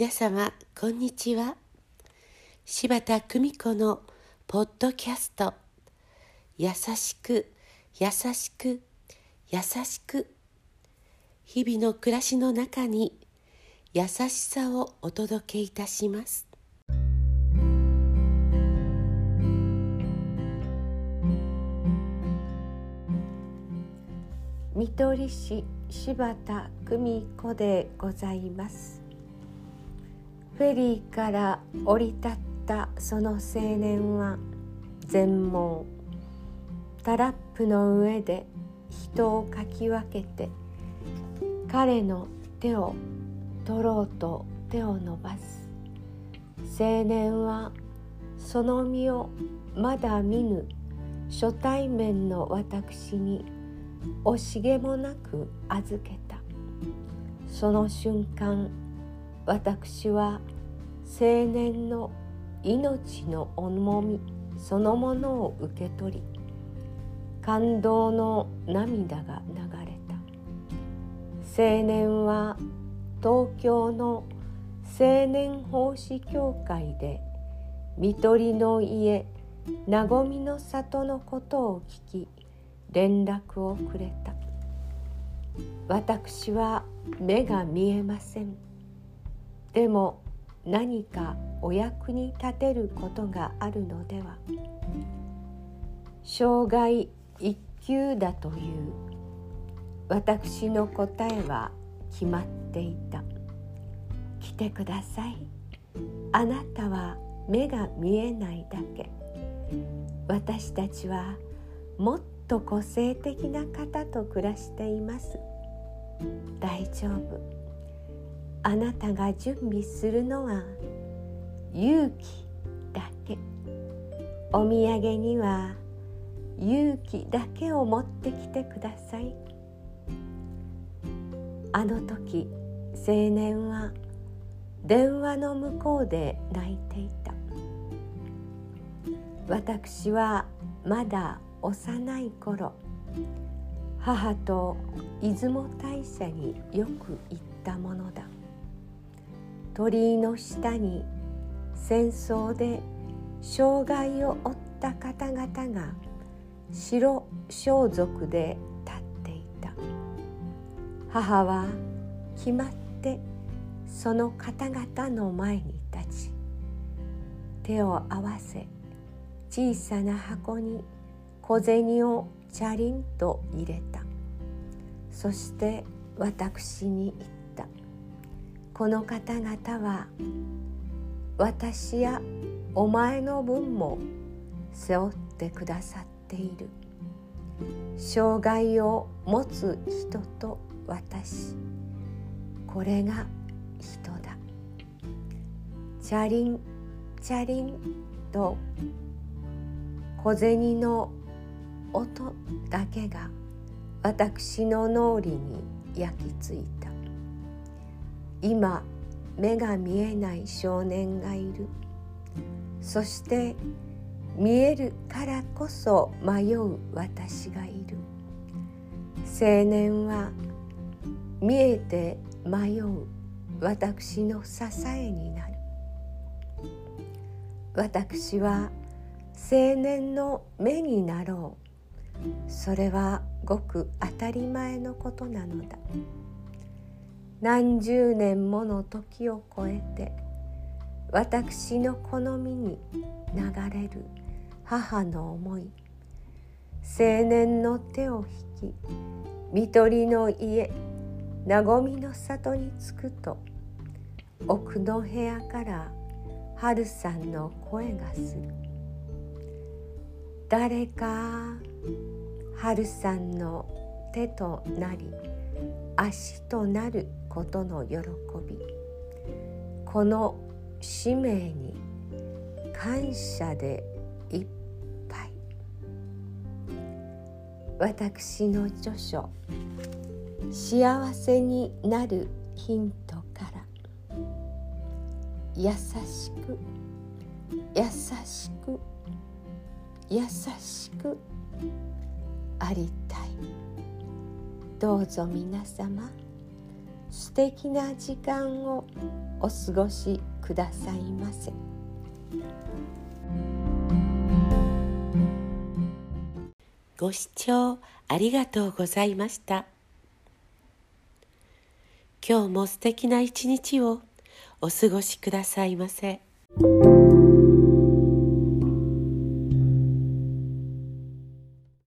皆様こんにちは。柴田久美子のポッドキャスト、優しく優しく優しく、日々の暮らしの中に優しさをお届けいたします。看取り師柴田久美子でございます。フェリーから降り立ったその青年は全盲、タラップの上で人をかき分けて、彼の手を取ろうと手を伸ばす。青年はその身をまだ見ぬ初対面の私に惜しげもなく預けた。その瞬間、私は青年の命の重みそのものを受け取り、感動の涙が流れた。青年は東京の青年奉仕協会で看取りの家なごみの里のことを聞き、連絡をくれた。私は目が見えません。でも何かお役に立てることがあるのでは。障害一級だという私の答えは決まっていた。来てください。あなたは目が見えないだけ。私たちはもっと個性的な方と暮らしています。大丈夫。あなたが準備するのは勇気だけ。お土産には勇気だけを持ってきてください。あの時、青年は電話の向こうで泣いていた。私はまだ幼い頃、母と出雲大社によく行ったものだ。鳥居の下に戦争で障害を負った方々が白装束で立っていた。母は決まってその方々の前に立ち、手を合わせ、小さな箱に小銭をチャリンと入れた。そして私に言った。この方々は私やお前の分も背負ってくださっている。障害を持つ人と私、これが人だ。チャリンチャリンと小銭の音だけが私の脳裏に焼きついた。今目が見えない少年がいる。そして見えるからこそ迷う私がいる。青年は見えて迷う私の支えになる。私は青年の目になろう。それはごく当たり前のことなのだ。何十年もの時を超えて、私の好みに流れる母の思い。青年の手を引き、看取りの家なごみの里に着くと、奥の部屋から春さんの声がする。誰か。春さんの手となり足となることの喜び、この使命に感謝でいっぱい。私の著書、幸せになるヒントから。優しく優しく優しくありたい。どうぞ皆様、素敵な時間をお過ごしくださいませ。ご視聴ありがとうございました。今日も素敵な一日をお過ごしくださいませ。